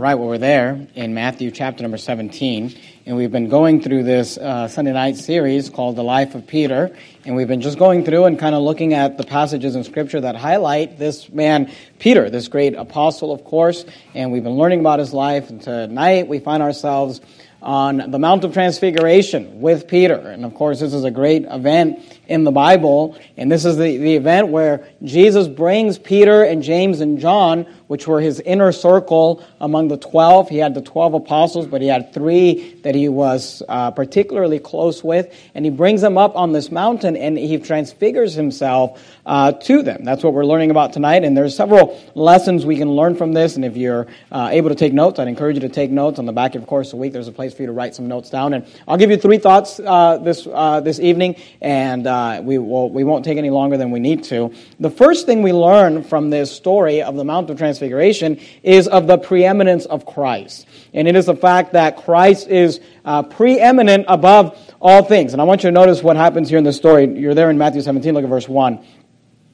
All right, well, we're there in Matthew chapter number 17, and we've been going through this Sunday night series called The Life of Peter, and we've been just going through and kind of looking at the passages in Scripture that highlight this man, Peter, this great apostle, of course, and we've been learning about his life, and tonight we find ourselves on the Mount of Transfiguration with Peter. And of course, this is a great event in the Bible. And this is the event where Jesus brings Peter and James and John, which were his inner circle among the 12. He had the 12 apostles, but he had 3 that he was particularly close with. And he brings them up on this mountain and he transfigures himself to them. That's what we're learning about tonight. And there's several lessons we can learn from this. And if you're able to take notes, I'd encourage you to take notes. On the back of Course of the Week, there's a place for you to write some notes down, and I'll give you 3 thoughts this evening, and we won't take any longer than we need to. The first thing we learn from this story of the Mount of Transfiguration is of the preeminence of Christ, and it is the fact that Christ is preeminent above all things. And I want you to notice what happens here in this story. You're there in Matthew 17, look at verse 1.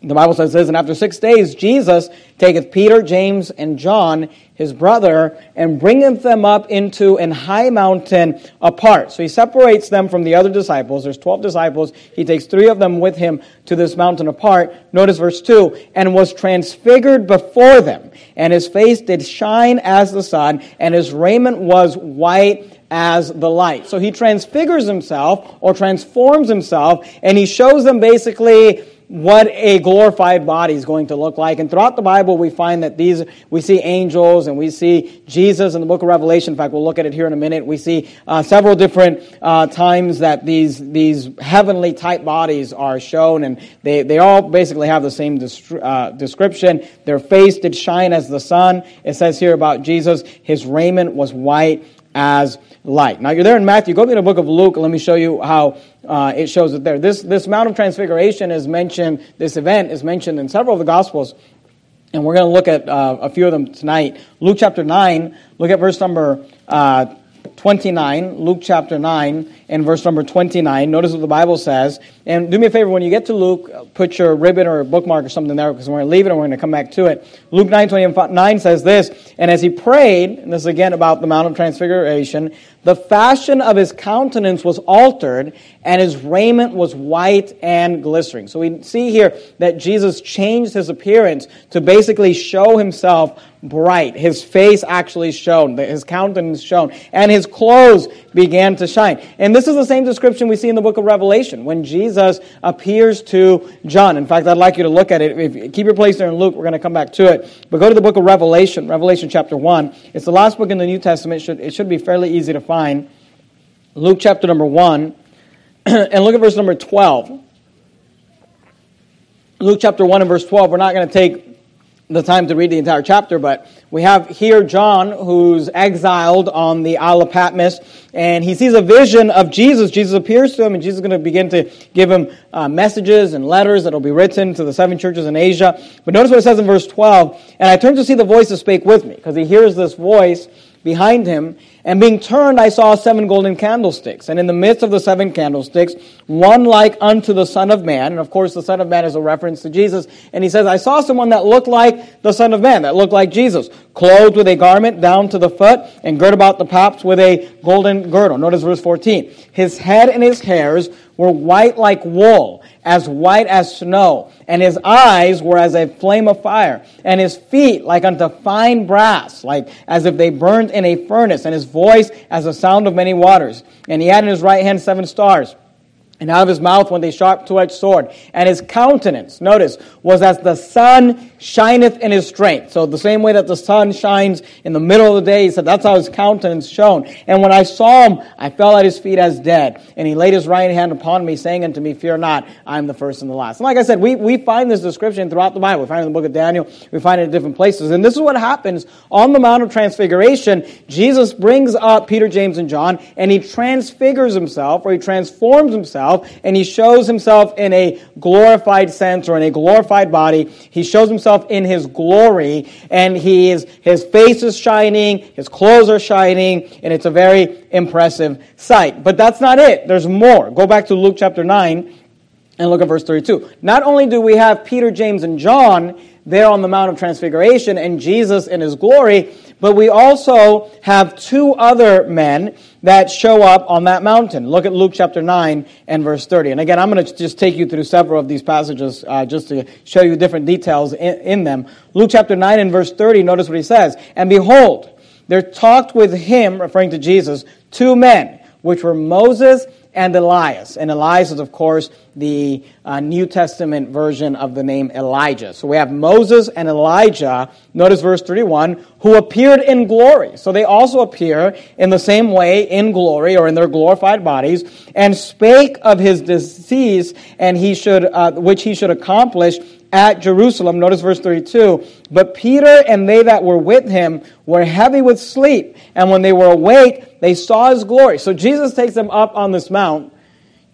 The Bible says this, "And after 6 days Jesus taketh Peter, James, and John, his brother, and bringeth them up into an high mountain apart." So he separates them from the other disciples. There's 12 disciples. He takes 3 of them with him to this mountain apart. Notice verse 2, "And was transfigured before them, and his face did shine as the sun, and his raiment was white as the light." So he transfigures himself, or transforms himself, and he shows them basically what a glorified body is going to look like. And throughout the Bible, we find that we see angels and we see Jesus in the book of Revelation. In fact, we'll look at it here in a minute. We see several different times that these heavenly type bodies are shown, and they all basically have the same description. Their face did shine as the sun. It says here about Jesus, his raiment was white as light. Now, you're there in Matthew. Go to the book of Luke, and let me show you how it shows it there. This Mount of Transfiguration is mentioned, this event is mentioned in several of the Gospels, and we're going to look at a few of them tonight. Luke chapter 9, look at verse number 29, Luke chapter 9 and verse number 29. Notice what the Bible says. And do me a favor, when you get to Luke, put your ribbon or bookmark or something there, because we're going to leave it and we're going to come back to it. Luke 9:29 says this, "And as he prayed," and this is again about the Mount of Transfiguration, "the fashion of his countenance was altered, and his raiment was white and glistering." So we see here that Jesus changed his appearance to basically show himself bright. His face actually shone, his countenance shone, and his clothes began to shine. And this is the same description we see in the book of Revelation when Jesus appears to John. In fact, I'd like you to look at it. Keep your place there in Luke. We're going to come back to it. But go to the book of Revelation, Revelation chapter 1. It's the last book in the New Testament. It should be fairly easy to find. Luke chapter number 1. And look at verse number 12. Luke chapter 1 and verse 12. We're not going to take the time to read the entire chapter, but we have here John, who's exiled on the Isle of Patmos, and he sees a vision of Jesus. Jesus appears to him, and Jesus is going to begin to give him messages and letters that will be written to the 7 churches in Asia. But notice what it says in verse 12, "And I turned to see the voice that spake with me," because he hears this voice behind him, "and being turned I saw 7 golden candlesticks, and in the midst of the 7 candlesticks one like unto the Son of Man," and of course the Son of Man is a reference to Jesus, and he says, "I saw someone that looked like the Son of Man," that looked like Jesus, "clothed with a garment down to the foot, and girt about the paps with a golden girdle." Notice verse 14, "His head and his hairs were white like wool, as white as snow, and his eyes were as a flame of fire, and his feet like unto fine brass, like as if they burned in a furnace, and his voice as the sound of many waters. And he had in his right hand 7 stars, and out of his mouth went a sharp 2-edged sword. And his countenance," notice, "was as the sun shineth in his strength." So the same way that the sun shines in the middle of the day, he said that's how his countenance shone. "And when I saw him, I fell at his feet as dead. And he laid his right hand upon me, saying unto me, Fear not, I am the first and the last." And like I said, we find this description throughout the Bible. We find it in the book of Daniel. We find it in different places. And this is what happens on the Mount of Transfiguration. Jesus brings up Peter, James, and John, and he transfigures himself, or he transforms himself, and he shows himself in a glorified sense, or in a glorified body. He shows himself in his glory, and his face is shining, his clothes are shining, and it's a very impressive sight. But that's not it. There's more. Go back to Luke chapter 9 and look at verse 32. Not only do we have Peter, James, and John there on the Mount of Transfiguration, and Jesus in his glory, But we also have two other men that show up on that mountain. Look at Luke chapter 9 and verse 30. And again, I'm going to just take you through several of these passages just to show you different details in them. Luke chapter 9 and verse 30, notice what he says. And behold, there talked with him, referring to Jesus, two men, which were Moses and Elias. And Elias is, of course, the New Testament version of the name Elijah. So we have Moses and Elijah, notice verse 31, who appeared in glory. So they also appear in the same way in glory or in their glorified bodies, and spake of his decease, and he should, which he should accomplish at Jerusalem. Notice verse 32. But Peter and they that were with him were heavy with sleep, and when they were awake, they saw his glory. So Jesus takes them up on this mount.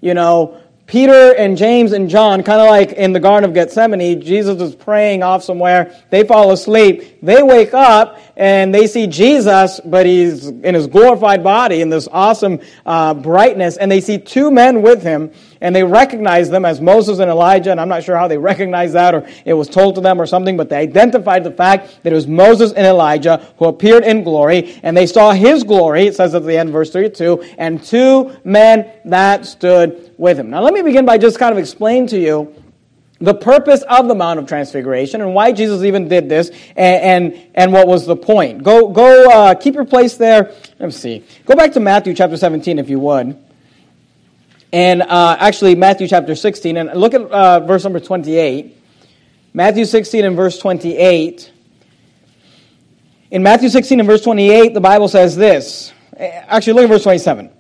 You know, Peter and James and John, kind of like in the Garden of Gethsemane, Jesus is praying off somewhere. They fall asleep. They wake up and they see Jesus, but he's in his glorified body in this awesome brightness. And they see two men with him, and they recognize them as Moses and Elijah. And I'm not sure how they recognized that, or it was told to them or something, but they identified the fact that it was Moses and Elijah who appeared in glory, and they saw his glory, it says at the end, verse 32, and two men that stood with him. Now let me begin by just kind of explaining to you the purpose of the Mount of Transfiguration and why Jesus even did this, and what was the point. Go keep your place there. Let's see. Go back to Matthew chapter 17 if you would. And actually, Matthew chapter 16, and look at verse number 28. Matthew 16 and verse 28. In Matthew 16 and verse 28, the Bible says this. Actually, look at verse 27.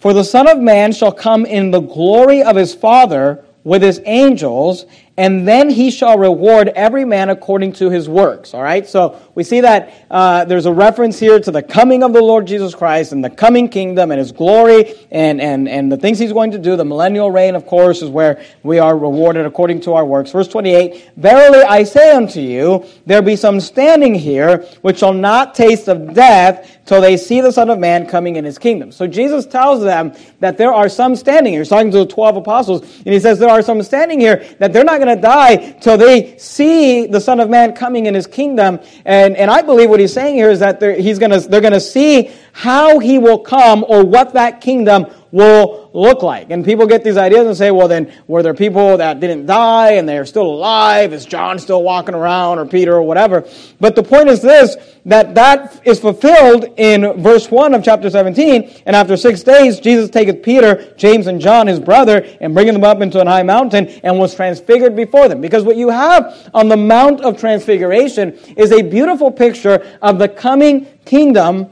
For the Son of Man shall come in the glory of his Father with his angels, and then he shall reward every man according to his works. All right, so we see that there's a reference here to the coming of the Lord Jesus Christ and the coming kingdom and his glory and the things he's going to do. The millennial reign, of course, is where we are rewarded according to our works. Verse 28, verily I say unto you, there be some standing here which shall not taste of death till they see the Son of Man coming in his kingdom. So Jesus tells them that there are some standing here. He's talking to the 12 apostles, and he says there are some standing here that they're not going to die till they see the Son of Man coming in his kingdom. And I believe what he's saying here is that they're going to see how he will come, or what that kingdom will look like. And people get these ideas and say, well, then were there people that didn't die and they're still alive? Is John still walking around, or Peter, or whatever? But the point is this, that is fulfilled in verse 1 of chapter 17. And after 6 days, Jesus taketh Peter, James, and John, his brother, and bringing them up into an high mountain, and was transfigured before them. Because what you have on the Mount of Transfiguration is a beautiful picture of the coming kingdom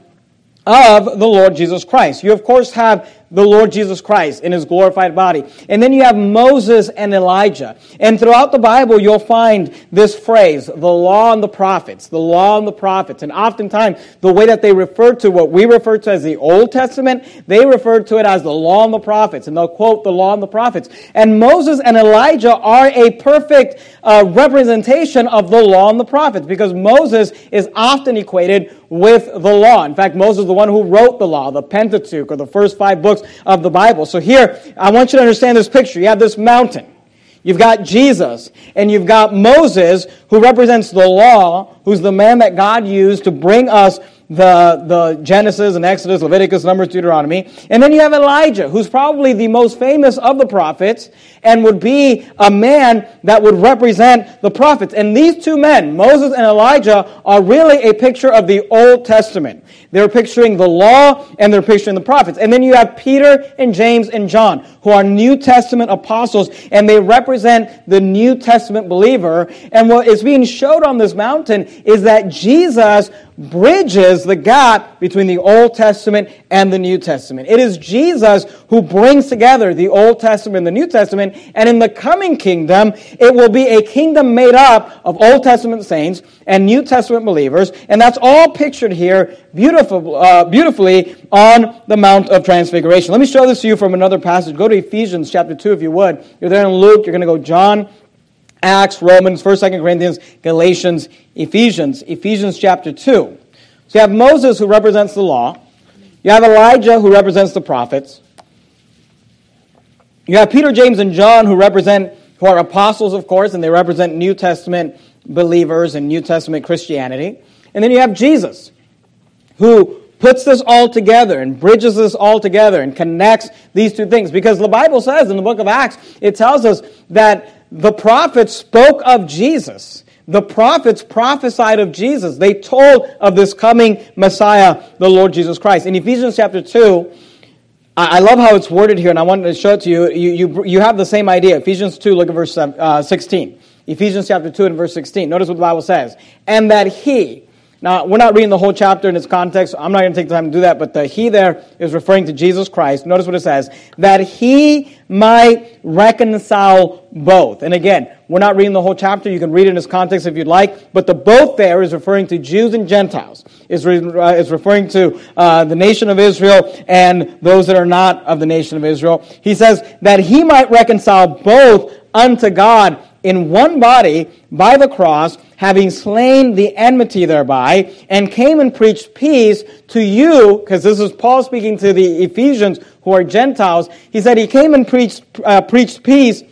of the Lord Jesus Christ. You, of course, have the Lord Jesus Christ in his glorified body. And then you have Moses and Elijah. And throughout the Bible, you'll find this phrase, the law and the prophets, the law and the prophets. And oftentimes, the way that they refer to what we refer to as the Old Testament, they refer to it as the law and the prophets. And they'll quote the law and the prophets. And Moses and Elijah are a perfect representation of the law and the prophets, because Moses is often equated with the law. In fact, Moses is the one who wrote the law, the Pentateuch, or the first 5 books of the Bible. So here, I want you to understand this picture. You have this mountain. You've got Jesus, and you've got Moses, who represents the law, who's the man that God used to bring us the Genesis and Exodus, Leviticus, Numbers, Deuteronomy. And then you have Elijah, who's probably the most famous of the prophets, and would be a man that would represent the prophets. And these two men, Moses and Elijah, are really a picture of the Old Testament. They're picturing the law, and they're picturing the prophets. And then you have Peter and James and John, who are New Testament apostles, and they represent the New Testament believer. And what is being showed on this mountain is that Jesus bridges the gap between the Old Testament and the New Testament. It is Jesus who brings together the Old Testament and the New Testament, and in the coming kingdom, it will be a kingdom made up of Old Testament saints and New Testament believers, and that's all pictured here beautifully on the Mount of Transfiguration. Let me show this to you from another passage. Go to Ephesians chapter 2 if you would. You're there in Luke, you're going to go John, Acts, Romans, 1st, 2nd Corinthians, Galatians, Ephesians. Ephesians chapter 2. So you have Moses, who represents the law. You have Elijah, who represents the prophets. You have Peter, James, and John, who are apostles, of course, and they represent New Testament believers and New Testament Christianity. And then you have Jesus, who puts this all together and bridges this all together and connects these two things. Because the Bible says in the book of Acts, it tells us that the prophets spoke of Jesus. The prophets prophesied of Jesus. They told of this coming Messiah, the Lord Jesus Christ. In Ephesians chapter 2, I love how it's worded here, and I wanted to show it to you. You have the same idea. Ephesians 2, look at verse 16. Ephesians chapter 2 and verse 16. Notice what the Bible says. And that he... Now, we're not reading the whole chapter in its context. I'm not going to take the time to do that, but the he there is referring to Jesus Christ. Notice what it says. That he might reconcile both. And again, we're not reading the whole chapter. You can read it in its context if you'd like. But the both there is referring to Jews and Gentiles. It's referring to the nation of Israel and those that are not of the nation of Israel. He says that he might reconcile both unto God in one body by the cross, having slain the enmity thereby, and came and preached peace to you, because this is Paul speaking to the Ephesians who are Gentiles. He said he came and preached peace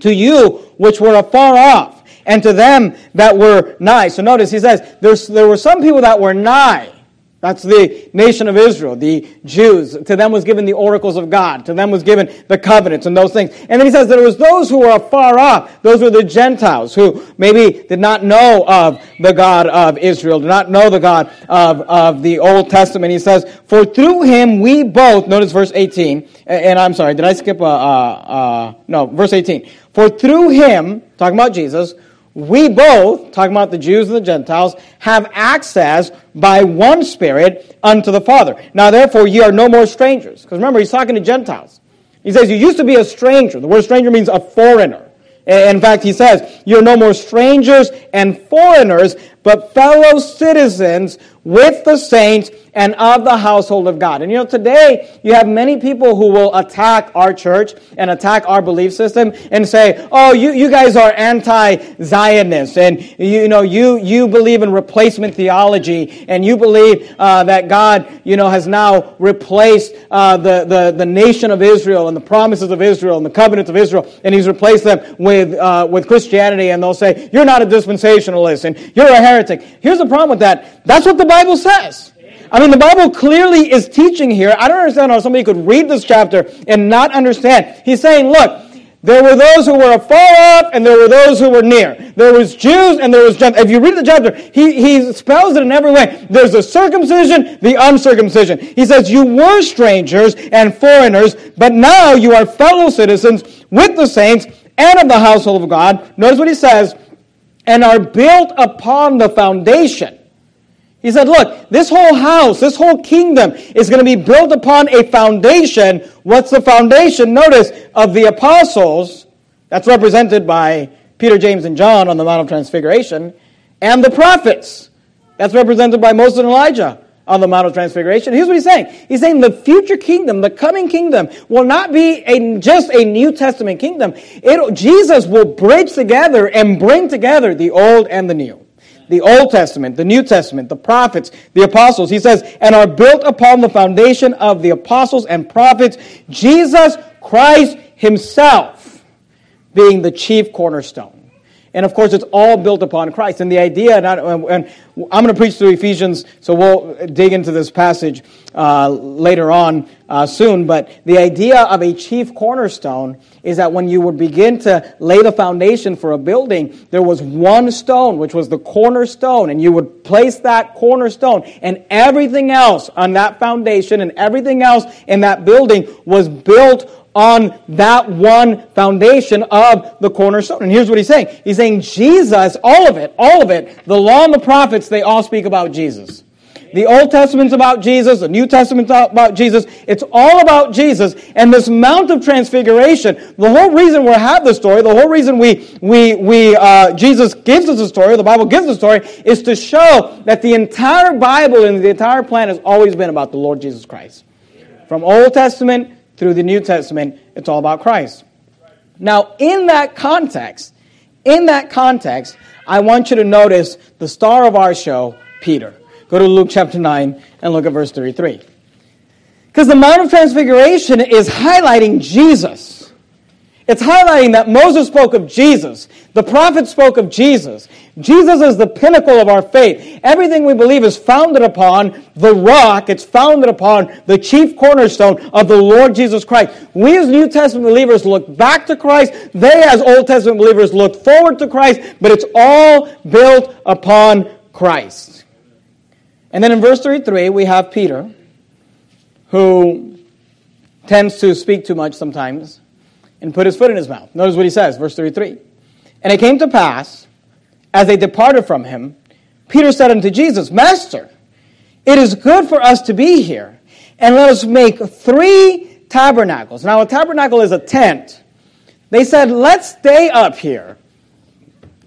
to you which were afar off, and to them that were nigh. So notice he says there were some people that were nigh. That's the nation of Israel, the Jews. To them was given the oracles of God. To them was given the covenants and those things. And then he says there was those who were afar off. Those were the Gentiles who maybe did not know of the God of Israel, did not know the God of the Old Testament. He says, for through him we both, notice verse 18, and I'm sorry, did I skip no, verse 18. For through him, talking about Jesus, we both, talking about the Jews and the Gentiles, have access by one Spirit unto the Father. Now, therefore, ye are no more strangers. Because remember, he's talking to Gentiles. He says, you used to be a stranger. The word stranger means a foreigner. In fact, he says, you're no more strangers and foreigners, but fellow citizens with the saints and of the household of God. And you know, today, you have many people who will attack our church and attack our belief system and say, oh, you guys are anti-Zionists, and you believe in replacement theology, and you believe that God, has now replaced the nation of Israel and the promises of Israel and the covenants of Israel, and he's replaced them with Christianity, and they'll say, you're not a dispensationalist, and you're a heretic. Here's the problem with that. That's what the Bible says. I mean, the Bible clearly is teaching here. I don't understand how somebody could read this chapter and not understand. He's saying, look, there were those who were afar off and there were those who were near. There was Jews and there was Gentiles. If you read the chapter, he spells it in every way. There's the circumcision, the uncircumcision. He says, you were strangers and foreigners, but now you are fellow citizens with the saints and of the household of God. Notice what he says, and are built upon the foundation. He said, look, this whole house, this whole kingdom is going to be built upon a foundation. What's the foundation? Notice, of the apostles, that's represented by Peter, James, and John on the Mount of Transfiguration, and the prophets, that's represented by Moses and Elijah on the Mount of Transfiguration. Here's what he's saying. He's saying the future kingdom, the coming kingdom, will not be just a New Testament kingdom. Jesus will bridge together and bring together the old and the new. The Old Testament, the New Testament, the prophets, the apostles. He says, and are built upon the foundation of the apostles and prophets, Jesus Christ himself being the chief cornerstone. And of course, it's all built upon Christ. And the idea, and I'm going to preach through Ephesians, so we'll dig into this passage later on soon. But the idea of a chief cornerstone is that when you would begin to lay the foundation for a building, there was one stone, which was the cornerstone. And you would place that cornerstone, and everything else on that foundation and everything else in that building was built on that one foundation of the cornerstone. And here's what he's saying. He's saying Jesus, all of it, the law and the prophets, they all speak about Jesus. The Old Testament's about Jesus, the New Testament's about Jesus. It's all about Jesus. And this Mount of Transfiguration, the whole reason we have the story, the whole reason Jesus gives us the story, the Bible gives the story, is to show that the entire Bible and the entire plan has always been about the Lord Jesus Christ. From Old Testament through the New Testament, it's all about Christ. Now, in that context, I want you to notice the star of our show, Peter. Go to Luke chapter 9 and look at verse 33. Because the Mount of Transfiguration is highlighting Jesus. It's highlighting that Moses spoke of Jesus. The prophets spoke of Jesus. Jesus is the pinnacle of our faith. Everything we believe is founded upon the rock. It's founded upon the chief cornerstone of the Lord Jesus Christ. We as New Testament believers look back to Christ. They as Old Testament believers look forward to Christ. But it's all built upon Christ. And then in verse 33, we have Peter, who tends to speak too much sometimes and put his foot in his mouth. Notice what he says, verse 33. And it came to pass, as they departed from him, Peter said unto Jesus, Master, it is good for us to be here, and let us make 3 tabernacles. Now, a tabernacle is a tent. They said, let's stay up here.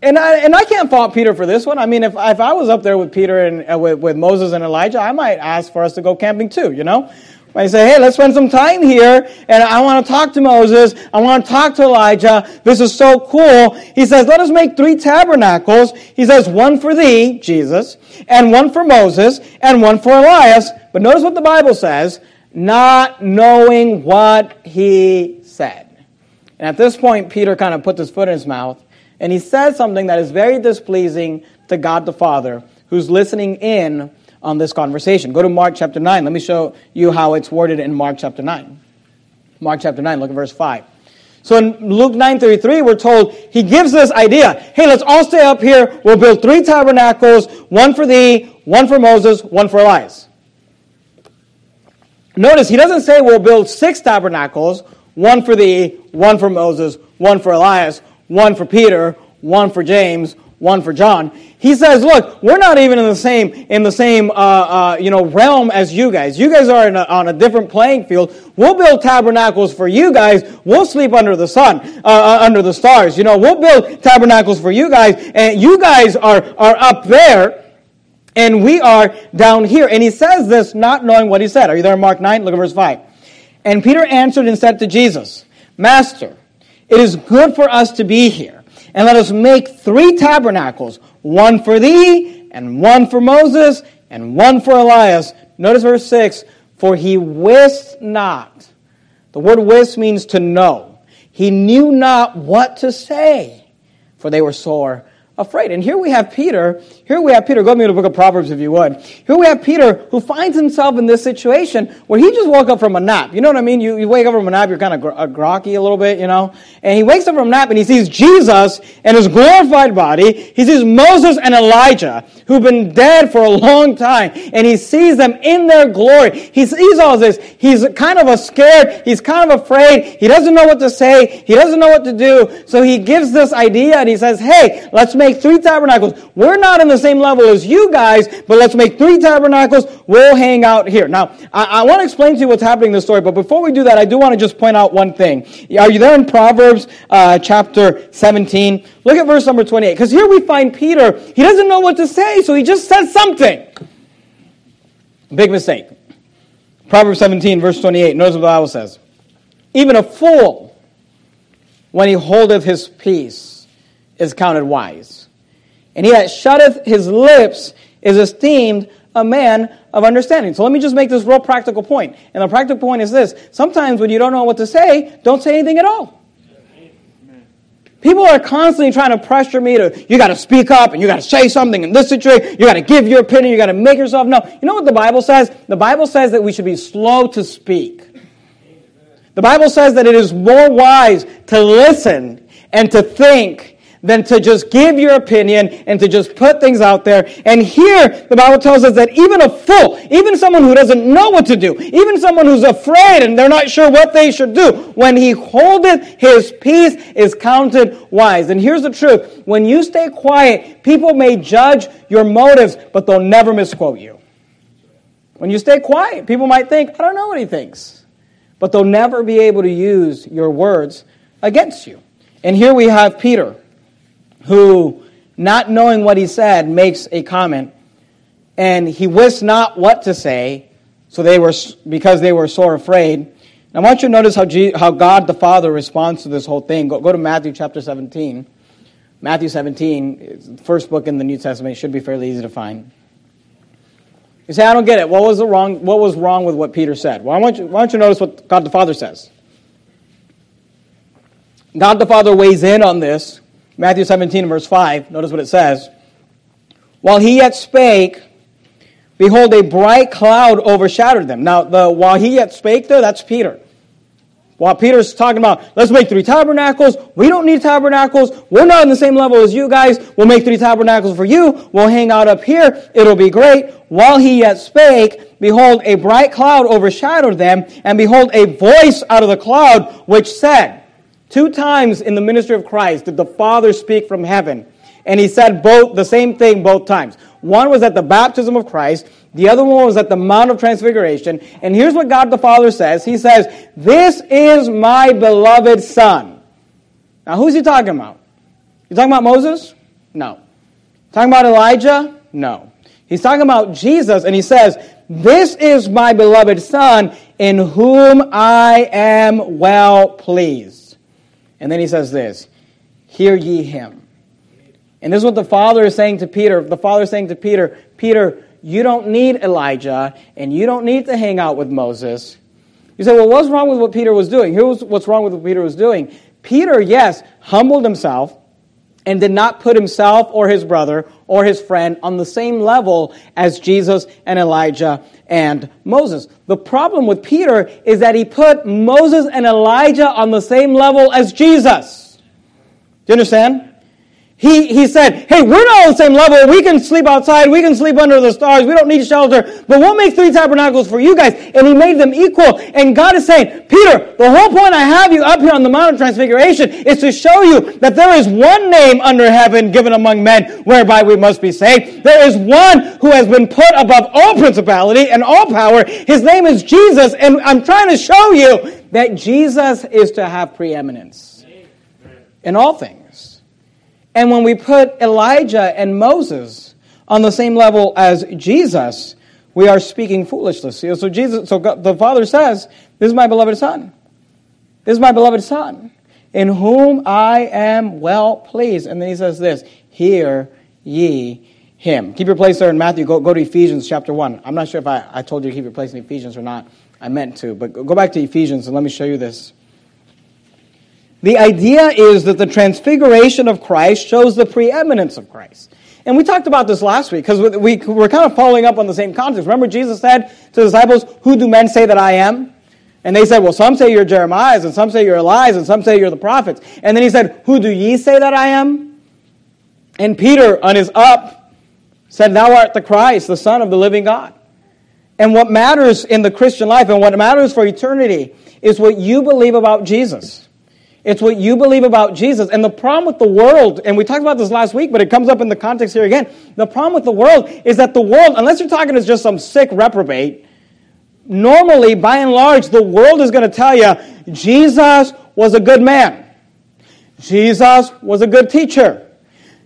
And I can't fault Peter for this one. I mean, if I was up there with Peter and with Moses and Elijah, I might ask for us to go camping too, you know? I say, hey, let's spend some time here, and I want to talk to Moses, I want to talk to Elijah, this is so cool. He says, let us make 3 tabernacles. He says, one for thee, Jesus, and one for Moses, and one for Elias. But notice what the Bible says, not knowing what he said. And at this point, Peter kind of puts his foot in his mouth, and he says something that is very displeasing to God the Father, who's listening in on this conversation. Go to Mark chapter 9. Let me show you how it's worded in Mark chapter 9. Mark chapter 9, look at verse 5. So in Luke 9:33, we're told, he gives this idea, hey, let's all stay up here, we'll build 3 tabernacles, one for thee, one for Moses, one for Elias. Notice, he doesn't say we'll build 6 tabernacles, one for thee, one for Moses, one for Elias, one for Peter, one for James, one for John. He says, look, we're not even in the same realm as you guys. You guys are on a different playing field. We'll build tabernacles for you guys. We'll sleep under the sun, under the stars. You know, we'll build tabernacles for you guys, and you guys are up there, and we are down here. And he says this not knowing what he said. Are you there in Mark 9? Look at verse 5. And Peter answered and said to Jesus, Master, it is good for us to be here. And let us make 3 tabernacles, one for thee, and one for Moses, and one for Elias. Notice verse 6, for he wist not. The word wist means to know. He knew not what to say, for they were sore afraid. And here we have Peter. Go with me to the book of Proverbs if you would. Here we have Peter who finds himself in this situation where he just woke up from a nap. You know what I mean? You wake up from a nap, you're kind of groggy a little bit, you know. And he wakes up from a nap and he sees Jesus and his glorified body. He sees Moses and Elijah who've been dead for a long time. And he sees them in their glory. He sees all this. He's kind of scared. He's kind of afraid. He doesn't know what to say. He doesn't know what to do. So he gives this idea and he says, hey, let's make 3 tabernacles. We're not in the same level as you guys, but let's make 3 tabernacles. We'll hang out here. Now, I want to explain to you what's happening in the story, but before we do that, I do want to just point out one thing. Are you there in Proverbs chapter 17? Look at verse number 28, because here we find Peter. He doesn't know what to say, so he just says something. Big mistake. Proverbs 17, verse 28. Notice what the Bible says. Even a fool, when he holdeth his peace, is counted wise. And he that shutteth his lips is esteemed a man of understanding. So let me just make this real practical point. And the practical point is this. Sometimes when you don't know what to say, don't say anything at all. People are constantly trying to pressure me to, you got to speak up and you got to say something in this situation. You got to give your opinion. You got to make yourself known. You know what the Bible says? The Bible says that we should be slow to speak. The Bible says that it is more wise to listen and to think than to just give your opinion and to just put things out there. And here, the Bible tells us that even a fool, even someone who doesn't know what to do, even someone who's afraid and they're not sure what they should do, when he holdeth his peace is counted wise. And here's the truth. When you stay quiet, people may judge your motives, but they'll never misquote you. When you stay quiet, people might think, I don't know what he thinks. But they'll never be able to use your words against you. And here we have Peter, who, not knowing what he said, makes a comment. And he wist not what to say, because they were sore afraid. And I want you to notice how God the Father responds to this whole thing. Go to Matthew chapter 17. Matthew 17 is the first book in the New Testament. It should be fairly easy to find. You say, I don't get it. What was wrong with what Peter said? Well, why don't you notice what God the Father says? God the Father weighs in on this. Matthew 17 verse 5, notice what it says. While he yet spake, behold, a bright cloud overshadowed them. Now, while he yet spake there, that's Peter. While Peter's talking about, let's make three tabernacles. We don't need tabernacles. We're not on the same level as you guys. We'll make three tabernacles for you. We'll hang out up here. It'll be great. While he yet spake, behold, a bright cloud overshadowed them, and behold, a voice out of the cloud which said, 2 times in the ministry of Christ did the Father speak from heaven. And he said both the same thing both times. One was at the baptism of Christ. The other one was at the Mount of Transfiguration. And here's what God the Father says. He says, "This is my beloved Son." Now, who's he talking about? You talking about Moses? No. Talking about Elijah? No. He's talking about Jesus, and he says, "This is my beloved Son, in whom I am well pleased." And then he says this, "Hear ye him." And this is what the Father is saying to Peter. The Father is saying to Peter, "Peter, you don't need Elijah, and you don't need to hang out with Moses." You say, well, what's wrong with what Peter was doing? Here's what's wrong with what Peter was doing. Peter, yes, humbled himself and did not put himself or his brother or his friend on the same level as Jesus and Elijah and Moses. The problem with Peter is that he put Moses and Elijah on the same level as Jesus. Do you understand? He said, hey, we're not on the same level. We can sleep outside. We can sleep under the stars. We don't need shelter. But we'll make 3 tabernacles for you guys. And he made them equal. And God is saying, Peter, the whole point I have you up here on the Mount of Transfiguration is to show you that there is one name under heaven given among men whereby we must be saved. There is one who has been put above all principality and all power. His name is Jesus. And I'm trying to show you that Jesus is to have preeminence in all things. And when we put Elijah and Moses on the same level as Jesus, we are speaking foolishness. So God, the Father says, "This is my beloved Son. This is my beloved Son, in whom I am well pleased." And then he says this, "Hear ye him." Keep your place there in Matthew. Go to Ephesians chapter 1. I'm not sure if I told you to keep your place in Ephesians or not. I meant to. But go back to Ephesians and let me show you this. The idea is that the transfiguration of Christ shows the preeminence of Christ. And we talked about this last week because we're kind of following up on the same context. Remember Jesus said to the disciples, "Who do men say that I am?" And they said, "Well, some say you're Jeremiah's, and some say you're Elias, and some say you're the prophets." And then he said, "Who do ye say that I am?" And Peter, on his up, said, "Thou art the Christ, the Son of the living God." And what matters in the Christian life and what matters for eternity is what you believe about Jesus. It's what you believe about Jesus. And the problem with the world, and we talked about this last week, but it comes up in the context here again. The problem with the world is that the world, unless you're talking as just some sick reprobate, normally, by and large, the world is going to tell you, Jesus was a good man. Jesus was a good teacher.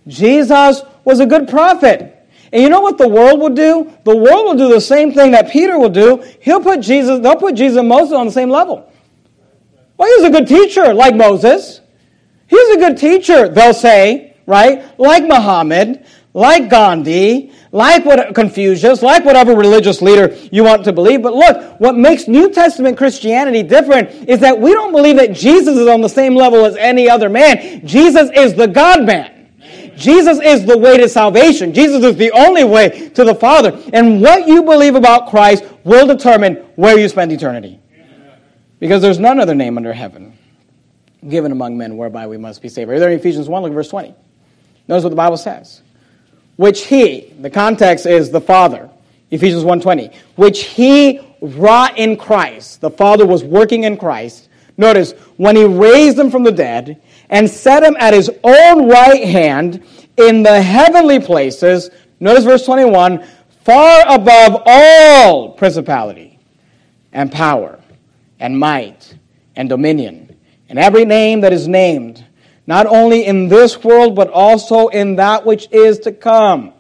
Jesus was a good prophet. And you know what the world will do? The world will do the same thing that Peter will do. They'll put Jesus and Moses on the same level. Well, he was a good teacher, like Moses. He was a good teacher, they'll say, right? Like Muhammad, like Gandhi, like what Confucius, like whatever religious leader you want to believe. But look, what makes New Testament Christianity different is that we don't believe that Jesus is on the same level as any other man. Jesus is the God-man. Jesus is the way to salvation. Jesus is the only way to the Father. And what you believe about Christ will determine where you spend eternity. Because there's none other name under heaven given among men whereby we must be saved. Are there in Ephesians 1? Look at verse 20. Notice what the Bible says. Which he, the context is the Father, Ephesians 1:20, which he wrought in Christ. The Father was working in Christ. Notice, when he raised him from the dead and set him at his own right hand in the heavenly places, notice verse 21, far above all principality and power and might, and dominion, and every name that is named, not only in this world, but also in that which is to come.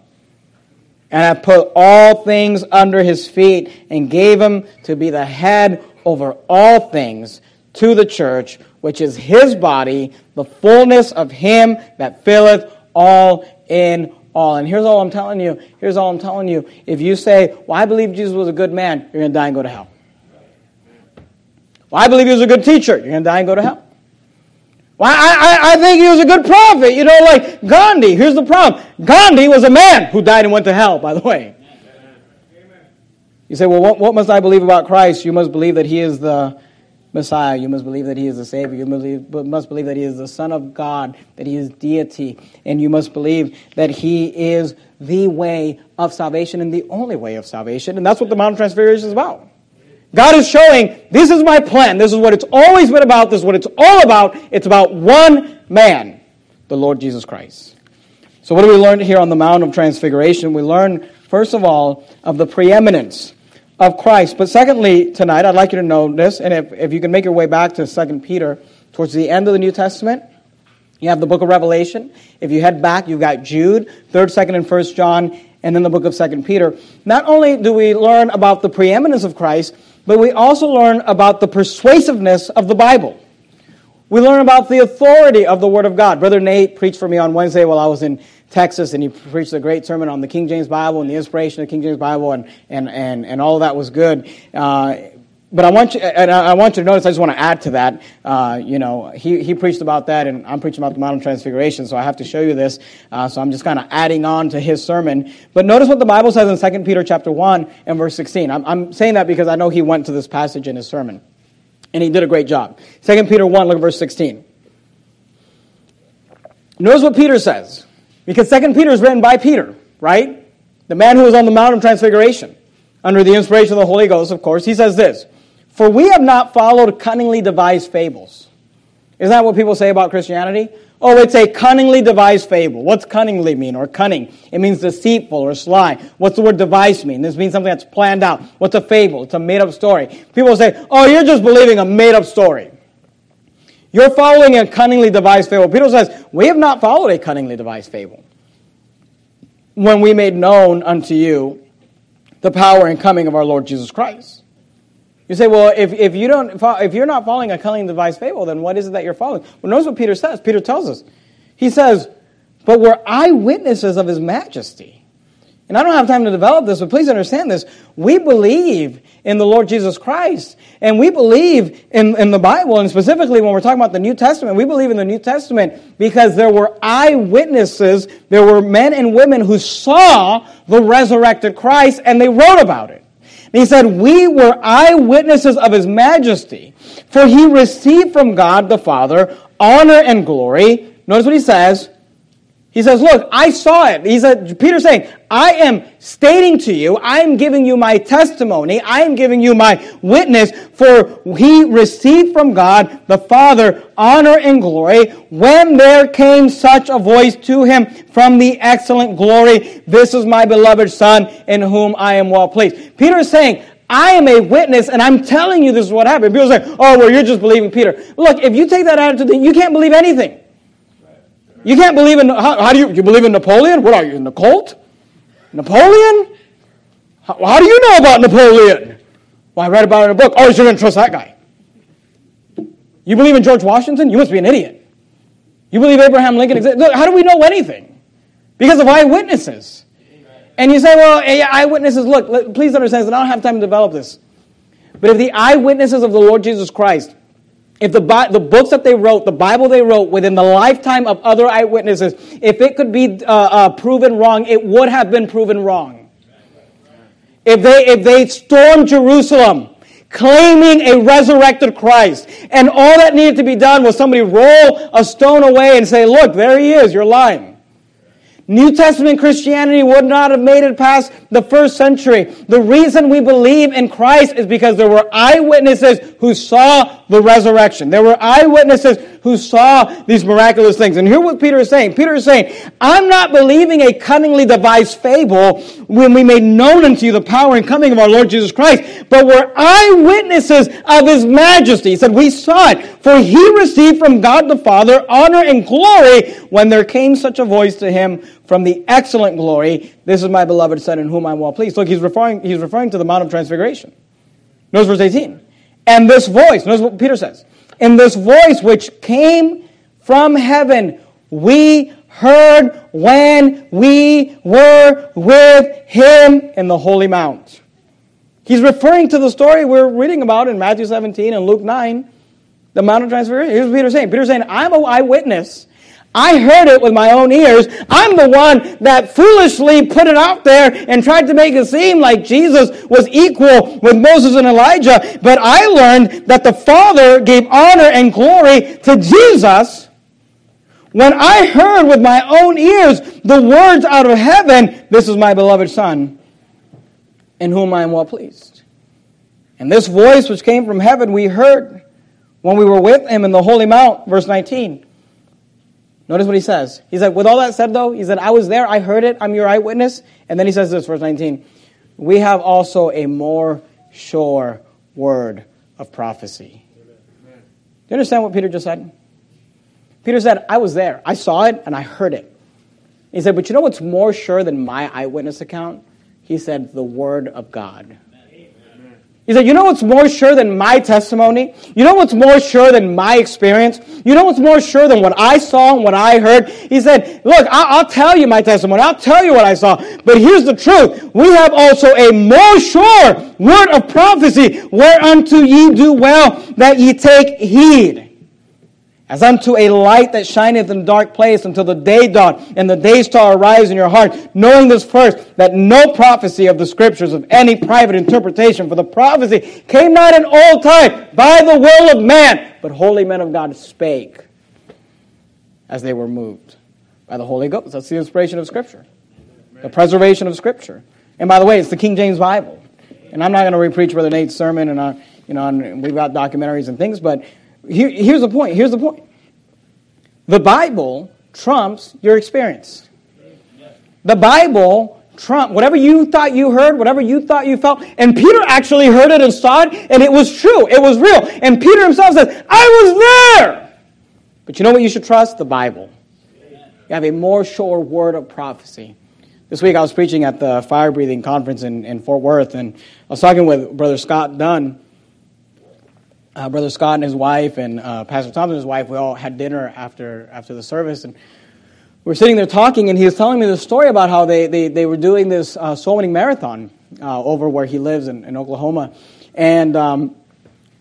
And I put all things under his feet, and gave him to be the head over all things to the church, which is his body, the fullness of him that filleth all in all. And here's all I'm telling you. Here's all I'm telling you. If you say, well, I believe Jesus was a good man, you're going to die and go to hell. I believe he was a good teacher. You're going to die and go to hell. Well, I think he was a good prophet, you know, like Gandhi. Here's the problem. Gandhi was a man who died and went to hell, by the way. You say, well, what must I believe about Christ? You must believe that he is the Messiah. You must believe that he is the Savior. You must believe that he is the Son of God, that he is deity. And you must believe that he is the way of salvation and the only way of salvation. And that's what the Mount of Transfiguration is about. God is showing, this is my plan. This is what it's always been about. This is what it's all about. It's about one man, the Lord Jesus Christ. So what do we learn here on the Mount of Transfiguration? We learn, first of all, of the preeminence of Christ. But secondly, tonight, I'd like you to know this, and if you can make your way back to 2 Peter, towards the end of the New Testament, you have the book of Revelation. If you head back, you've got Jude, 3rd, 2nd, and 1 John, and then the book of 2 Peter. Not only do we learn about the preeminence of Christ, but we also learn about the persuasiveness of the Bible. We learn about the authority of the Word of God. Brother Nate preached for me on Wednesday while I was in Texas, and he preached a great sermon on the King James Bible and the inspiration of the King James Bible, and all of that was good. But I want you to notice. I just want to add to that. He preached about that, and I'm preaching about the Mount of Transfiguration, so I have to show you this. So I'm just kind of adding on to his sermon. But notice what the Bible says in 2 Peter chapter 1 and verse 16. I'm saying that because I know he went to this passage in his sermon. And he did a great job. 2 Peter 1, look at verse 16. Notice what Peter says. Because 2 Peter is written by Peter, right? The man who was on the Mount of Transfiguration, under the inspiration of the Holy Ghost, of course. He says this, "For we have not followed cunningly devised fables." Isn't that what people say about Christianity? Oh, it's a cunningly devised fable. What's cunningly mean, or cunning? It means deceitful or sly. What's the word devised mean? This means something that's planned out. What's a fable? It's a made-up story. People say, oh, you're just believing a made-up story. You're following a cunningly devised fable. Peter says, we have not followed a cunningly devised fable. When we made known unto you the power and coming of our Lord Jesus Christ. You say, well, if you're not following a cunningly devised fable, then what is it that you're following? Well, notice what Peter says. Peter tells us. He says, but we're eyewitnesses of his majesty. And I don't have time to develop this, but please understand this. We believe in the Lord Jesus Christ, and we believe in the Bible, and specifically when we're talking about the New Testament, we believe in the New Testament because there were eyewitnesses, there were men and women who saw the resurrected Christ, and they wrote about it. He said, we were eyewitnesses of his majesty, for he received from God the Father honor and glory. Notice what he says. He says, look, I saw it. He said, Peter's saying, I am stating to you, I am giving you my testimony, I am giving you my witness, for he received from God the Father honor and glory when there came such a voice to him from the excellent glory, this is my beloved Son in whom I am well pleased. Peter is saying, I am a witness, and I'm telling you this is what happened. People say, oh, well, you're just believing Peter. Look, if you take that attitude, then you can't believe anything. You can't believe in, how do you believe in Napoleon? What are you, in the cult? Napoleon? How do you know about Napoleon? Well, I read about it in a book. Oh, so you're going to trust that guy. You believe in George Washington? You must be an idiot. You believe Abraham Lincoln exists? Look, how do we know anything? Because of eyewitnesses. And you say, well, eyewitnesses, look, please understand, I don't have time to develop this. But if the eyewitnesses of the Lord Jesus Christ, if the books that they wrote, the Bible they wrote within the lifetime of other eyewitnesses, if it could be proven wrong, it would have been proven wrong. If they stormed Jerusalem, claiming a resurrected Christ, and all that needed to be done was somebody roll a stone away and say, look, there he is, you're lying. New Testament Christianity would not have made it past the first century. The reason we believe in Christ is because there were eyewitnesses who saw the resurrection. There were eyewitnesses who saw these miraculous things. And hear what Peter is saying. Peter is saying, I'm not believing a cunningly devised fable when we made known unto you the power and coming of our Lord Jesus Christ, but we're eyewitnesses of his majesty. He said, we saw it. For he received from God the Father honor and glory when there came such a voice to him from the excellent glory, this is my beloved Son in whom I am well pleased. Look, he's referring to the Mount of Transfiguration. Notice verse 18. And this voice, notice what Peter says, and this voice which came from heaven, we heard when we were with him in the Holy Mount. He's referring to the story we're reading about in Matthew 17 and Luke 9, The Mount of Transfiguration. Here's what Peter's saying. Peter's saying, I'm an eyewitness. I heard it with my own ears. I'm the one that foolishly put it out there and tried to make it seem like Jesus was equal with Moses and Elijah. But I learned that the Father gave honor and glory to Jesus when I heard with my own ears the words out of heaven, "This is my beloved Son, in whom I am well pleased." And this voice which came from heaven we heard when we were with him in the Holy Mount, verse 19. Notice what he says. He said, with all that said though, he said, I was there, I heard it, I'm your eyewitness. And then he says this, verse 19, we have also a more sure word of prophecy. Amen. Do you understand what Peter just said? Peter said, I was there, I saw it, and I heard it. He said, but you know what's more sure than my eyewitness account? He said, the word of God. He said, you know what's more sure than my testimony? You know what's more sure than my experience? You know what's more sure than what I saw and what I heard? He said, look, I'll tell you my testimony. I'll tell you what I saw. But here's the truth. We have also a more sure word of prophecy, whereunto ye do well that ye take heed. As unto a light that shineth in a dark place until the day dawn and the day star arise in your heart, knowing this first, that no prophecy of the Scriptures of any private interpretation, for the prophecy came not in old time by the will of man, but holy men of God spake as they were moved by the Holy Ghost. That's the inspiration of Scripture, the preservation of Scripture. And by the way, it's the King James Bible. And I'm not going to re-preach Brother Nate's sermon, and and we've got documentaries and things, but here's the point. Here's the point. The Bible trumps your experience. The Bible trumps whatever you thought you heard, whatever you thought you felt. And Peter actually heard it and saw it, and it was true. It was real. And Peter himself says, I was there. But you know what you should trust? The Bible. You have a more sure word of prophecy. This week I was preaching at the Fire Breathing Conference in Fort Worth, and I was talking with Brother Scott Dunn. Brother Scott and his wife and Pastor Thompson and his wife, we all had dinner after the service, and we were sitting there talking, and he was telling me this story about how they were doing this soul winning marathon over where he lives in Oklahoma. And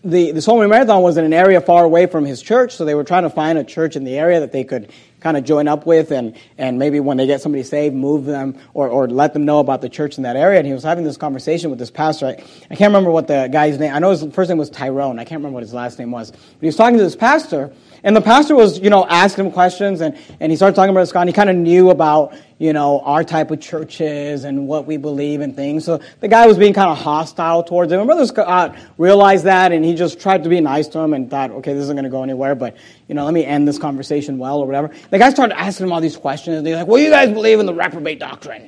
the soul winning marathon was in an area far away from his church, so they were trying to find a church in the area that they could kind of join up with, and maybe when they get somebody saved, move them or let them know about the church in that area. And he was having this conversation with this pastor. I can't remember what the guy's name. I know his first name was Tyrone. I can't remember what his last name was. But he was talking to this pastor, and the pastor was, asking him questions, and he started talking about Scott, and he kind of knew about, our type of churches and what we believe and things. So the guy was being kind of hostile towards him. And Brother Scott realized that, and he just tried to be nice to him and thought, okay, this isn't going to go anywhere, but, let me end this conversation well or whatever. The guy started asking him all these questions. They're like, well, you guys believe in the reprobate doctrine.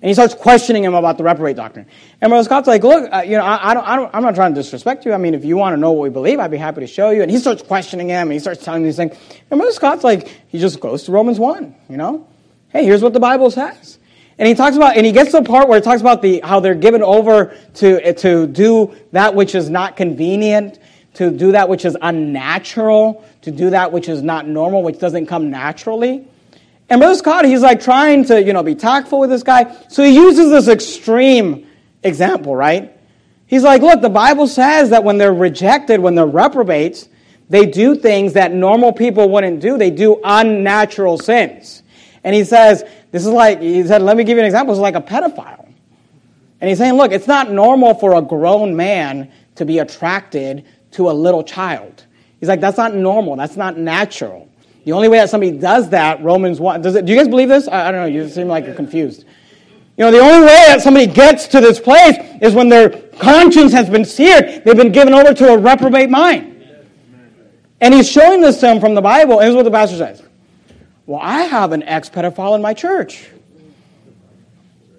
And he starts questioning him about the reprobate doctrine. And Brother Scott's like, look, I'm not trying to disrespect you. I mean, if you want to know what we believe, I'd be happy to show you. And he starts questioning him, and he starts telling him these things. And Brother Scott's like, he just goes to Romans 1, Hey, here's what the Bible says. And he talks about, and he gets to the part where it talks about how they're given over to do that which is not convenient, to do that which is unnatural, to do that which is not normal, which doesn't come naturally. And Brother Scott, he's like trying to, be tactful with this guy. So he uses this extreme example, right? He's like, look, the Bible says that when they're rejected, when they're reprobates, they do things that normal people wouldn't do. They do unnatural sins. And he says, let me give you an example. It's like a pedophile. And he's saying, look, it's not normal for a grown man to be attracted to a little child. He's like, that's not normal. That's not natural. The only way that somebody does that, Romans 1, do you guys believe this? I don't know. You seem like you're confused. The only way that somebody gets to this place is when their conscience has been seared. They've been given over to a reprobate mind. And he's showing this to him from the Bible. And here's what the pastor says. Well, I have an ex-pedophile in my church.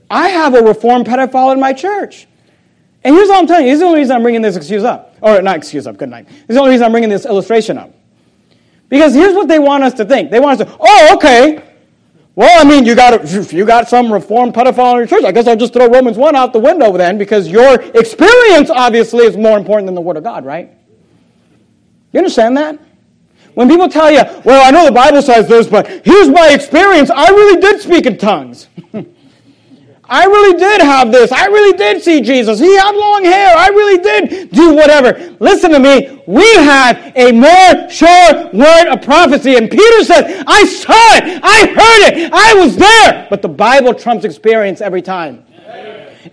I have a reformed pedophile in my church. And here's all I'm telling you. This is the only reason I'm bringing this excuse up. Or not excuse up, good night. This is the only reason I'm bringing this illustration up. Because here's what they want us to think. They want us to, okay. Well, you got some reformed pedophile in your church. I guess I'll just throw Romans 1 out the window then, because your experience obviously is more important than the Word of God, right? You understand that? When people tell you, well, I know the Bible says this, but here's my experience. I really did speak in tongues. I really did have this. I really did see Jesus. He had long hair. I really did do whatever. Listen to me. We have a more sure word of prophecy. And Peter said, I saw it. I heard it. I was there. But the Bible trumps experience every time.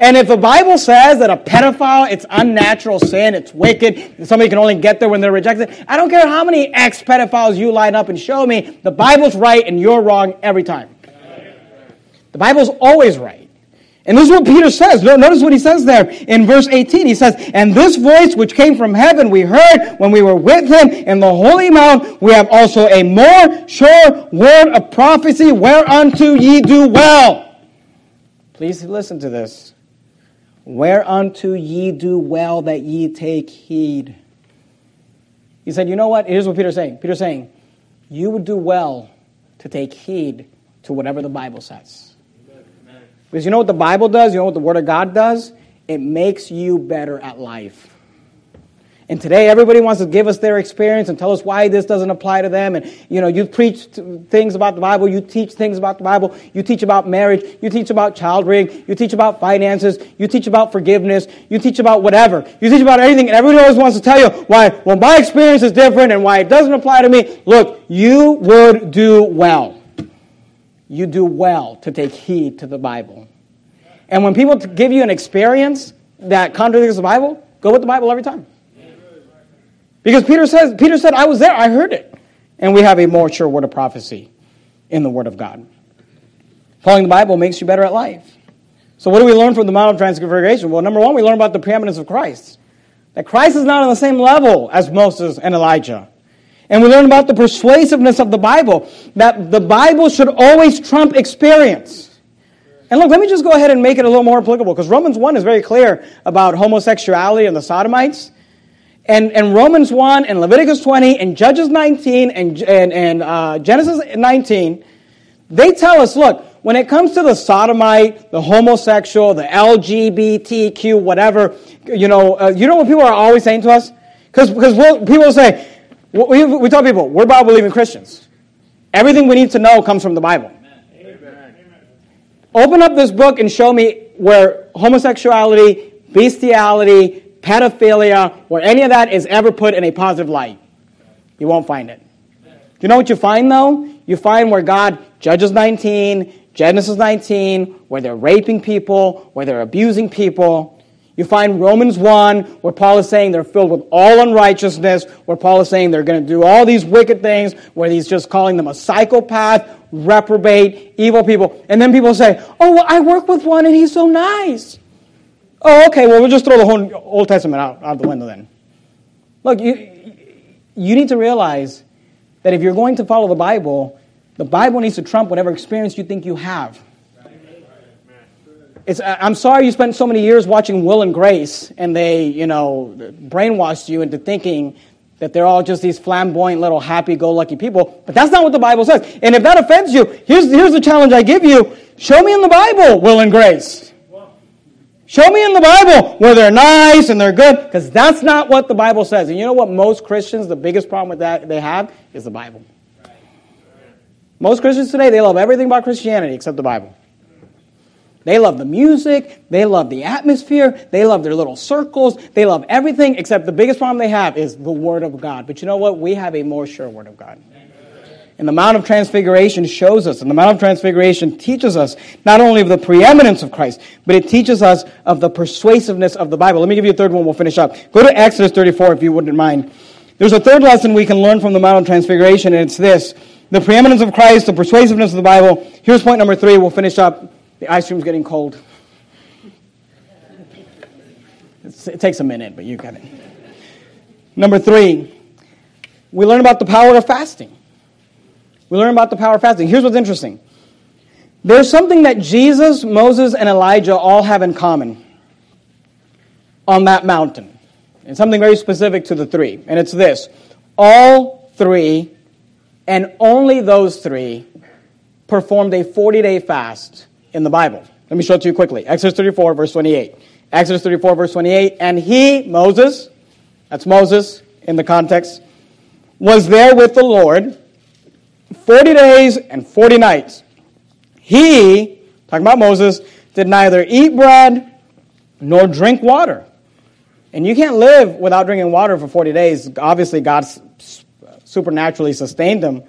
And if the Bible says that a pedophile, it's unnatural sin, it's wicked, somebody can only get there when they're rejected, I don't care how many ex-pedophiles you line up and show me, the Bible's right and you're wrong every time. The Bible's always right. And this is what Peter says. Notice what he says there in verse 18. He says, and this voice which came from heaven we heard when we were with him in the holy mount. We have also a more sure word of prophecy whereunto ye do well. Please listen to this. Whereunto ye do well that ye take heed. He said, you know what? Here's what Peter's saying. Peter's saying, you would do well to take heed to whatever the Bible says. Amen. Because you know what the Bible does? You know what the Word of God does? It makes you better at life. And today, everybody wants to give us their experience and tell us why this doesn't apply to them. And, you know, you preach things about the Bible. You teach things about the Bible. You teach about marriage. You teach about child rearing. You teach about finances. You teach about forgiveness. You teach about whatever. You teach about everything. And everybody always wants to tell you why, well, my experience is different and why it doesn't apply to me. Look, you would do well. You do well to take heed to the Bible. And when people give you an experience that contradicts the Bible, go with the Bible every time. Because Peter said, I was there, I heard it. And we have a more sure word of prophecy in the Word of God. Following the Bible makes you better at life. So what do we learn from the Mount of Transfiguration? Well, number one, we learn about the preeminence of Christ. That Christ is not on the same level as Moses and Elijah. And we learn about the persuasiveness of the Bible. That the Bible should always trump experience. And look, let me just go ahead and make it a little more applicable. Because Romans 1 is very clear about homosexuality and the Sodomites. And Romans 1 and Leviticus 20 and Judges 19 and Genesis 19, they tell us, look, when it comes to the sodomite, the homosexual, the LGBTQ, whatever, you know what people are always saying to us? Because people say, we tell people, we're Bible-believing Christians. Everything we need to know comes from the Bible. Amen. Open up this book and show me where homosexuality, bestiality, pedophilia, or any of that is ever put in a positive light. You won't find it. Do you know what you find, though? You find where God, Judges 19, Genesis 19, where they're raping people, where they're abusing people. You find Romans 1, where Paul is saying they're filled with all unrighteousness, where Paul is saying they're going to do all these wicked things, where he's just calling them a psychopath, reprobate, evil people. And then people say, oh, well, I work with one and he's so nice. Oh, okay, well, we'll just throw the whole Old Testament out the window then. Look, you need to realize that if you're going to follow the Bible needs to trump whatever experience you think you have. I'm sorry you spent so many years watching Will and Grace and they, brainwashed you into thinking that they're all just these flamboyant little happy-go-lucky people. But that's not what the Bible says. And if that offends you, here's the challenge I give you. Show me in the Bible, Will and Grace. Show me in the Bible where they're nice and they're good, because that's not what the Bible says. And you know what most Christians, the biggest problem with that they have is the Bible. Most Christians today, they love everything about Christianity except the Bible. They love the music. They love the atmosphere. They love their little circles. They love everything except the biggest problem they have is the Word of God. But you know what? We have a more sure Word of God. And the Mount of Transfiguration shows us, and the Mount of Transfiguration teaches us not only of the preeminence of Christ, but it teaches us of the persuasiveness of the Bible. Let me give you a third one, we'll finish up. Go to Exodus 34 if you wouldn't mind. There's a third lesson we can learn from the Mount of Transfiguration, and it's this. The preeminence of Christ, the persuasiveness of the Bible. Here's point number 3, we'll finish up. The ice cream's getting cold. It takes a minute, but you got it. Number 3, we learn about the power of fasting. We learn about the power of fasting. Here's what's interesting. There's something that Jesus, Moses, and Elijah all have in common on that mountain. And something very specific to the three. And it's this. All three, and only those three, performed a 40-day fast in the Bible. Let me show it to you quickly. Exodus 34, verse 28. Exodus 34, verse 28. And he, Moses, that's Moses in the context, was there with the Lord 40 days and 40 nights. He, talking about Moses, did neither eat bread nor drink water. And you can't live without drinking water for 40 days. Obviously, God supernaturally sustained them.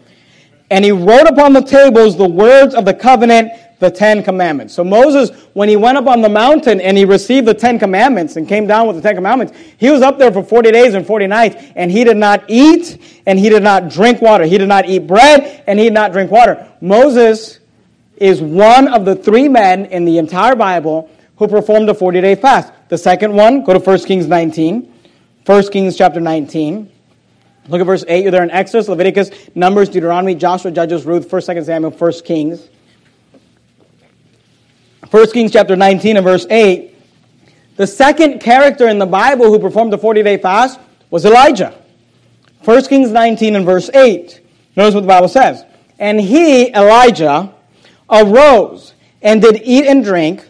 And he wrote upon the tables the words of the covenant, the 10 commandments. So Moses, when he went up on the mountain and he received the 10 commandments and came down with the 10 commandments, he was up there for 40 days and 40 nights, and he did not eat and he did not drink water. He did not eat bread and he did not drink water. Moses is one of the three men in the entire Bible who performed a 40-day fast. The second one, go to 1 Kings 19. 1 Kings chapter 19. Look at verse 8. You're there in Exodus, Leviticus, Numbers, Deuteronomy, Joshua, Judges, Ruth, 1 2 Samuel, 1 Kings. 1 Kings chapter 19 and verse 8, the second character in the Bible who performed the 40-day fast was Elijah. 1 Kings 19 and verse 8, notice what the Bible says. And he, Elijah, arose and did eat and drink,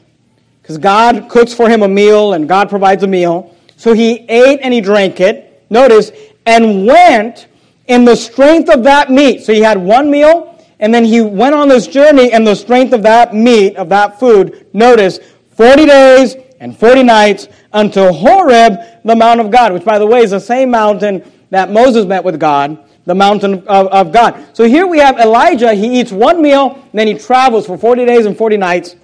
because God cooks for him a meal and God provides a meal. So he ate and he drank it, notice, and went in the strength of that meat. So he had one meal, and then he went on this journey, and the strength of that meat, of that food, notice, 40 days and 40 nights until Horeb, the Mount of God, which, by the way, is the same mountain that Moses met with God, the mountain of God. So here we have Elijah. He eats one meal, and then he travels for 40 days and 40 nights,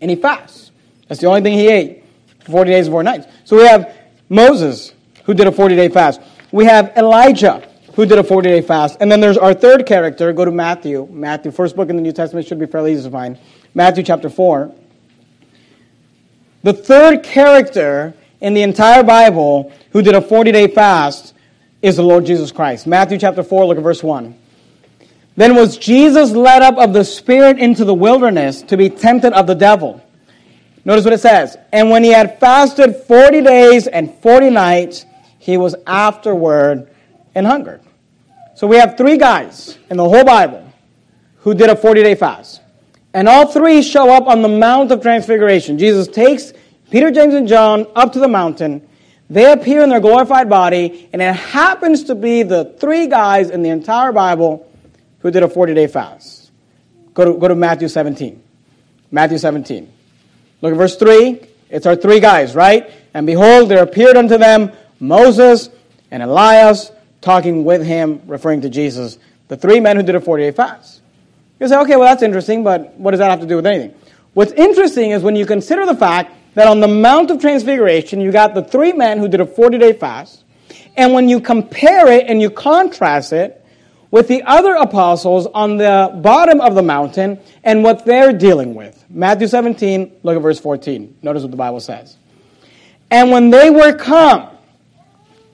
and he fasts. That's the only thing he ate for 40 days and 40 nights. So we have Moses, who did a 40-day fast. We have Elijah, who did a 40-day fast. And then there's our third character. Go to Matthew. Matthew, first book in the New Testament, should be fairly easy to find. Matthew chapter 4. The third character in the entire Bible who did a 40-day fast is the Lord Jesus Christ. Matthew chapter 4, look at verse 1. Then was Jesus led up of the Spirit into the wilderness to be tempted of the devil. Notice what it says. And when he had fasted 40 days and 40 nights, he was afterward and hungered. So we have three guys in the whole Bible who did a 40-day fast. And all three show up on the Mount of Transfiguration. Jesus takes Peter, James, and John up to the mountain. They appear in their glorified body, and it happens to be the three guys in the entire Bible who did a 40-day fast. Go to Matthew 17. Matthew 17. Look at verse 3. It's our three guys, right? And behold, there appeared unto them Moses and Elias, talking with him, referring to Jesus, the three men who did a 40-day fast. You say, okay, well, that's interesting, but what does that have to do with anything? What's interesting is when you consider the fact that on the Mount of Transfiguration, you got the three men who did a 40-day fast, and when you compare it and you contrast it with the other apostles on the bottom of the mountain and what they're dealing with. Matthew 17, look at verse 14. Notice what the Bible says. And when they were come,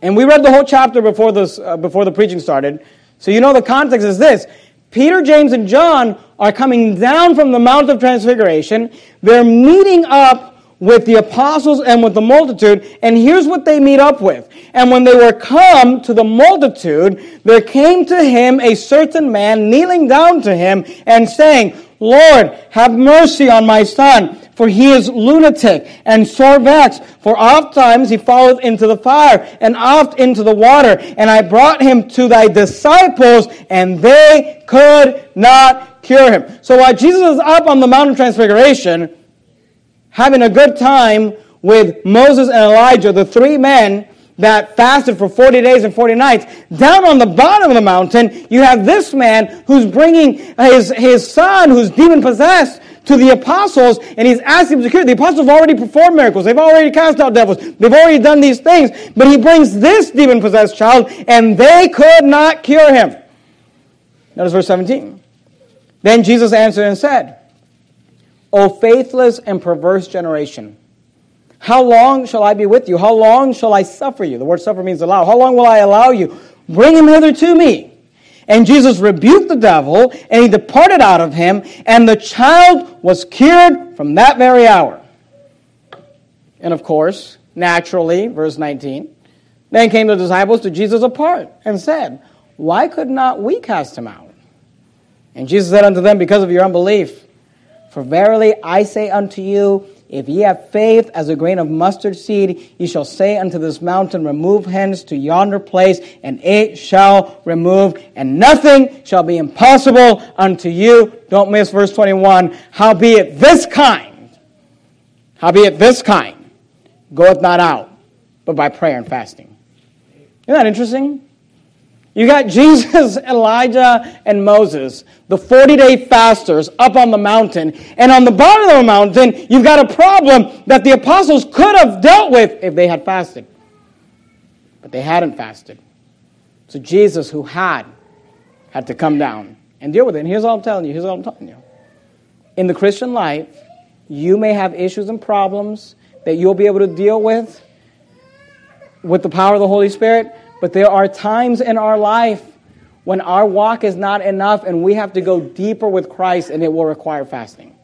and we read the whole chapter before the preaching started. So you know the context is this. Peter, James, and John are coming down from the Mount of Transfiguration. They're meeting up with the apostles and with the multitude. And here's what they meet up with. And when they were come to the multitude, there came to him a certain man kneeling down to him and saying, Lord, have mercy on my son, for he is lunatic and sore vexed. For oft times he falleth into the fire, and oft into the water. And I brought him to thy disciples, and they could not cure him. So while Jesus is up on the Mount of Transfiguration, having a good time with Moses and Elijah, the three men that fasted for 40 days and 40 nights, down on the bottom of the mountain, you have this man who's bringing his son, who's demon-possessed, to the apostles, and he's asking them to cure. The apostles have already performed miracles. They've already cast out devils. They've already done these things. But he brings this demon-possessed child, and they could not cure him. Notice verse 17. Then Jesus answered and said, O faithless and perverse generation, how long shall I be with you? How long shall I suffer you? The word suffer means allow. How long will I allow you? Bring him hither to me. And Jesus rebuked the devil, and he departed out of him, and the child was cured from that very hour. And of course, naturally, verse 19, then came the disciples to Jesus apart and said, Why could not we cast him out? And Jesus said unto them, Because of your unbelief. For verily I say unto you, If ye have faith as a grain of mustard seed, ye shall say unto this mountain, Remove hence to yonder place, and it shall remove, and nothing shall be impossible unto you. Don't miss verse 21. Howbeit this kind Howbeit this kind goeth not out, but by prayer and fasting. Isn't that interesting? You got Jesus, Elijah, and Moses, the 40-day fasters up on the mountain. And on the bottom of the mountain, you've got a problem that the apostles could have dealt with if they had fasted. But they hadn't fasted. So Jesus, who had to come down and deal with it. And here's all I'm telling you. In the Christian life, you may have issues and problems that you'll be able to deal with the power of the Holy Spirit. But there are times in our life when our walk is not enough and we have to go deeper with Christ, and it will require fasting.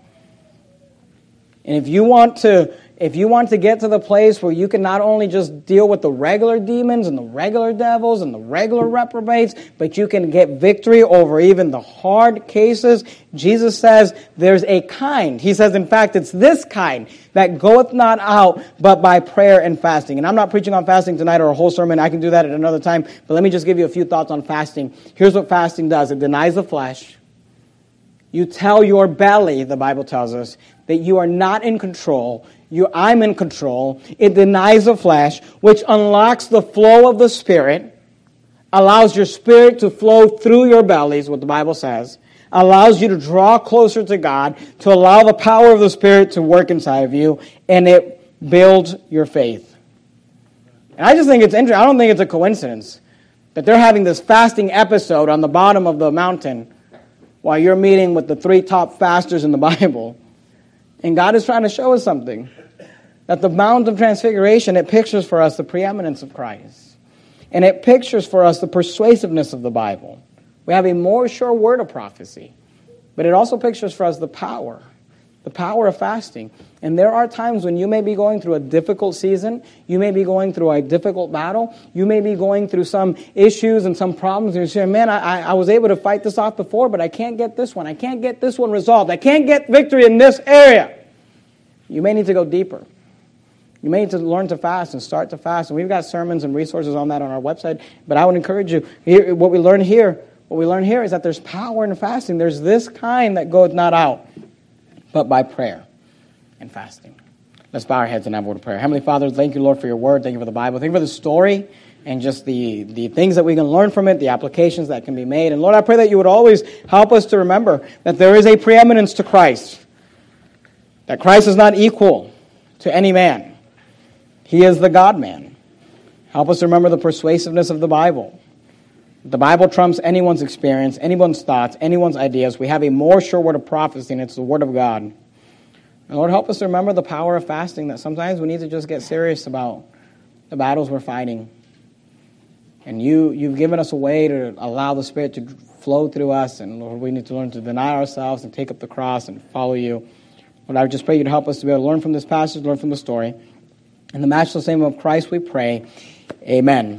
And if you want to get to the place where you can not only just deal with the regular demons and the regular devils and the regular reprobates, but you can get victory over even the hard cases, Jesus says there's a kind. He says, in fact, it's this kind that goeth not out but by prayer and fasting. And I'm not preaching on fasting tonight or a whole sermon. I can do that at another time. But let me just give you a few thoughts on fasting. Here's what fasting does. It denies the flesh. You tell your belly, the Bible tells us, that you are not in control. I'm in control. It denies the flesh, which unlocks the flow of the Spirit, allows your spirit to flow through your bellies, what the Bible says, allows you to draw closer to God, to allow the power of the Spirit to work inside of you, and it builds your faith. And I just think it's interesting. I don't think it's a coincidence that they're having this fasting episode on the bottom of the mountain while you're meeting with the three top fasters in the Bible. And God is trying to show us something. That the Mount of Transfiguration, it pictures for us the preeminence of Christ. And it pictures for us the persuasiveness of the Bible. We have a more sure word of prophecy. But it also pictures for us the power of fasting. And there are times when you may be going through a difficult season, you may be going through a difficult battle, you may be going through some issues and some problems, and you're saying, man, I was able to fight this off before, but I can't get this one. I can't get this one resolved. I can't get victory in this area. You may need to go deeper. You may need to learn to fast and start to fast. And we've got sermons and resources on that on our website, but I would encourage you, what we learn here is that there's power in fasting. There's this kind that goeth not out, but by prayer and fasting. Let's bow our heads and have a word of prayer. Heavenly Father, thank you, Lord, for your word. Thank you for the Bible. Thank you for the story and just the things that we can learn from it, the applications that can be made. And Lord, I pray that you would always help us to remember that there is a preeminence to Christ, that Christ is not equal to any man. He is the God-man. Help us to remember the persuasiveness of the Bible. The Bible trumps anyone's experience, anyone's thoughts, anyone's ideas. We have a more sure word of prophecy, and it's the word of God. And Lord, help us to remember the power of fasting, that sometimes we need to just get serious about the battles we're fighting. And you've given us a way to allow the Spirit to flow through us, and Lord, we need to learn to deny ourselves and take up the cross and follow you. Lord, I just pray you'd help us to be able to learn from this passage, learn from the story. In the matchless name of Christ we pray. Amen.